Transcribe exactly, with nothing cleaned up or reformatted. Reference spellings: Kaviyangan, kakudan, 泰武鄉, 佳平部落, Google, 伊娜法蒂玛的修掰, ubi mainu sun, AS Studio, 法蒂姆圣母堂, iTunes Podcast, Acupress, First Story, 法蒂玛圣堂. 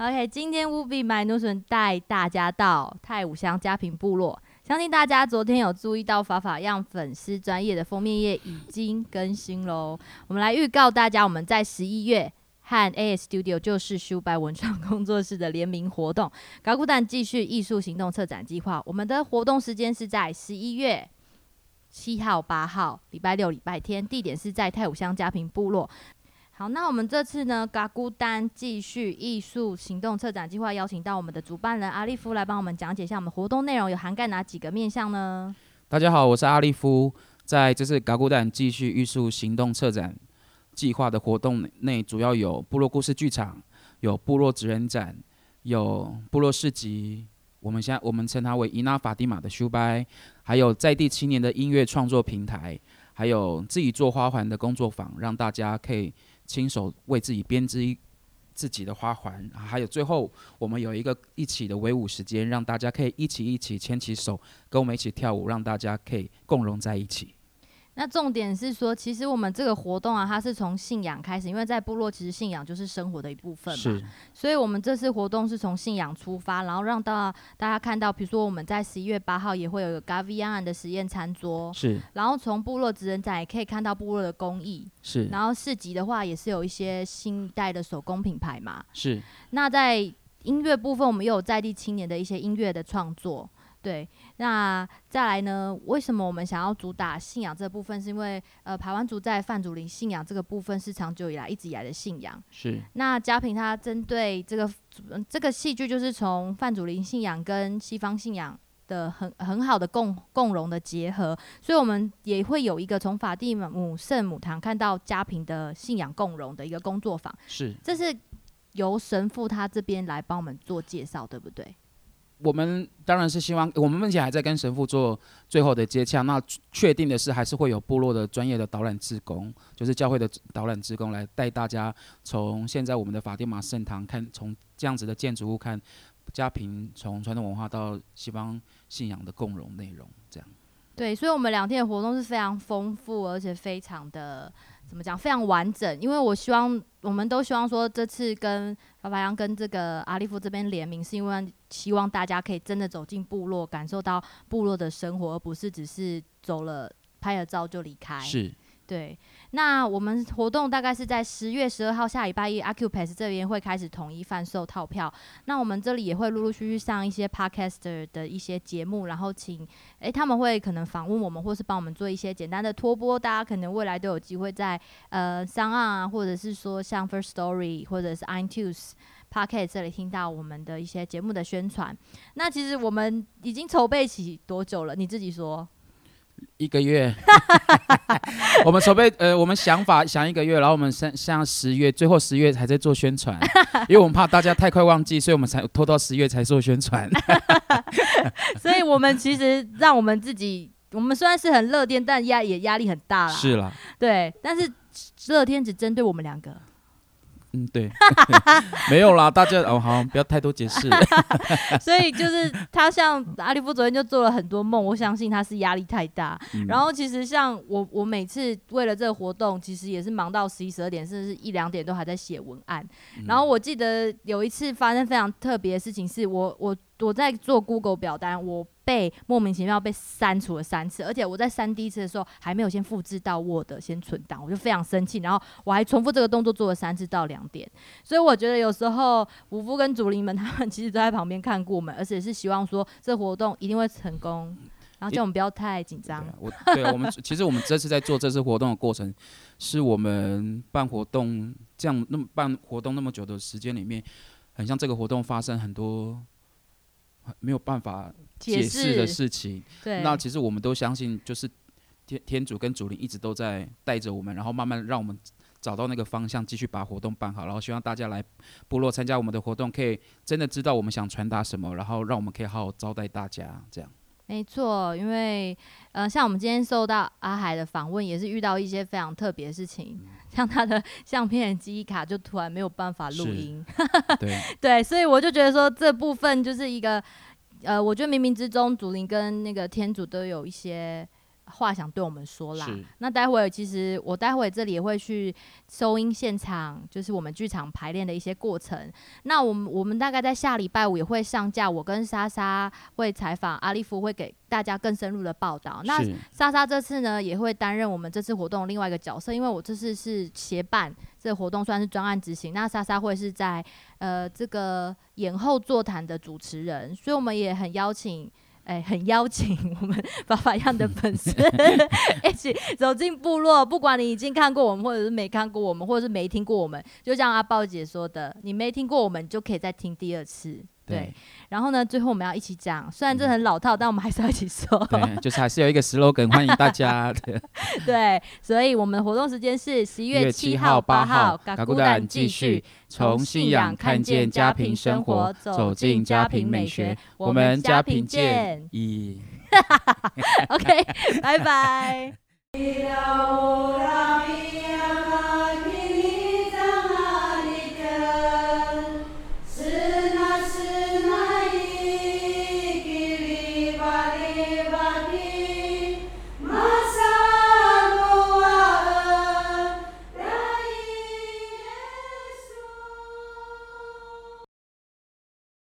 OK， 今天 ubi mainu sun 带大家到泰武乡佳平部落。相信大家昨天有注意到法法漾粉丝专页的封面页已经更新咯，我们来预告大家，我们在十一月和 A S Studio 就是修白文创工作室的联名活动kakudan继续艺术行动策展计划。我们的活动时间是在十一月七号八号礼拜六礼拜天，地点是在泰武乡佳平部落。好，那我们这次呢kakudan继续艺术行动策展计划邀请到我们的主办人阿利夫来帮我们讲解一下我们活动内容有涵盖哪几个面向呢？大家好，我是阿利夫。在这次kakudan继续艺术行动策展计划的活动内，主要有部落故事剧场，有部落职人展，有部落市集，我们现在我们称它为伊娜法蒂玛的修掰，还有在地青年的音乐创作平台，还有自己做花环的工作坊，让大家可以亲手为自己编织自己的花环，还有最后我们有一个一起的微舞时间，让大家可以一起一起牵起手跟我们一起跳舞，让大家可以共融在一起。那重点是说，其实我们这个活动啊，它是从信仰开始，因为在部落其实信仰就是生活的一部分嘛，是，所以我们这次活动是从信仰出发，然后让大家看到，比如说我们在十一月八号也会有一个 Kaviyangan 的实验餐桌，是，然后从部落职人展也可以看到部落的工艺，是，然后市集的话也是有一些新一代的手工品牌嘛，是。那在音乐部分，我们也有在地青年的一些音乐的创作。对，那再来呢，为什么我们想要主打信仰这部分，是因为呃排湾族在泛祖灵信仰这个部分是长久以来一直以来的信仰，是。那佳平他针对这个、呃、这个戏剧，就是从泛祖灵信仰跟西方信仰的 很, 很好的 共, 共融的结合，所以我们也会有一个从法蒂姆圣母堂看到佳平的信仰共融的一个工作坊，是，这是由神父他这边来帮我们做介绍，对不对？我们当然是希望，我们目前还在跟神父做最后的接洽，那确定的是还是会有部落的专业的导览志工，就是教会的导览志工来带大家从现在我们的法蒂玛圣堂看，从这样子的建筑物看佳平从传统文化到西方信仰的共融内容，这样。对，所以我们两天的活动是非常丰富，而且非常的怎么讲，非常完整。因为我希望，我们都希望说，这次跟法法漾跟这个阿利夫这边联名，是因为希望大家可以真的走进部落，感受到部落的生活，而不是只是走了拍了照就离开。是。对，那我们活动大概是在十月十二号下礼拜一 Acupress 这边会开始统一贩售套票，那我们这里也会陆陆续续上一些 Podcaster 的一些节目，然后请诶他们会可能访问我们，或是帮我们做一些简单的脱播，大家可能未来都有机会在呃上岸啊，或者是说像 First Story 或者是 iTunes Podcast 这里听到我们的一些节目的宣传。那其实我们已经筹备起多久了？你自己说。一个月我们筹备呃我们想法想一个月，然后我们像十月最后十月才在做宣传因为我们怕大家太快忘记，所以我们才拖到十月才做宣传所以我们其实让我们自己，我们虽然是很乐天，但压也压力很大啦，是啦，对，但是乐天只针对我们两个，嗯，对没有啦，大家哦好不要太多解释所以就是他像阿利夫昨天就做了很多梦，我相信他是压力太大、嗯、然后其实像我我每次为了这个活动其实也是忙到十一十二点甚至一两点都还在写文案、嗯、然后我记得有一次发生非常特别的事情是我我我在做 Google 表单，我被莫名其妙被删除了三次，而且我在删第一次的时候还没有先复制到 Word 先存档，我就非常生气，然后我还重复这个动作做了三次到两点。所以我觉得有时候武夫跟祖灵们他们其实都在旁边看顾我们，而且是希望说这活动一定会成功，然后叫我们不要太紧张。对、啊、我们其实我们这次在做这次活动的过程，是我们办活动这样那么办活动那么久的时间里面，很像这个活动发生很多。没有办法解释的事情，对，那其实我们都相信，就是 天, 天主跟主灵一直都在带着我们，然后慢慢让我们找到那个方向，继续把活动办好，然后希望大家来部落参加我们的活动，可以真的知道我们想传达什么，然后让我们可以好好招待大家，这样。没错，因为呃，像我们今天受到阿海的访问，也是遇到一些非常特别的事情，嗯、像他的相片记忆卡就突然没有办法录音，对对，所以我就觉得说这部分就是一个呃，我觉得冥冥之中，祖灵跟那个天主都有一些话想对我们说啦。那待会其实我待会这里也会去收音现场，就是我们剧场排练的一些过程。那我们我们大概在下礼拜五也会上架，我跟莎莎会采访阿利夫，会给大家更深入的报道。那莎莎这次呢也会担任我们这次活动另外一个角色，因为我这次是协办这个活动，算是专案执行。那莎莎会是在呃这个演后座谈的主持人，所以我们也很邀请。哎，很邀请我们法法漾的粉丝一起走进部落，不管你已经看过我们，或者是没看过我们，或者是没听过我们，就像阿豹姐说的，你没听过我们就可以再听第二次。对，然后呢，最后我们要一起讲，虽然这很老套，但我们还是要一起说。对，就是还是有一个 slogan， 欢迎大家。对，所以我们的活动时间是十一月七号、八号。kakudan继续从信仰看见家庭生活，走进家庭美学。我们家庭见！一，OK， 拜拜。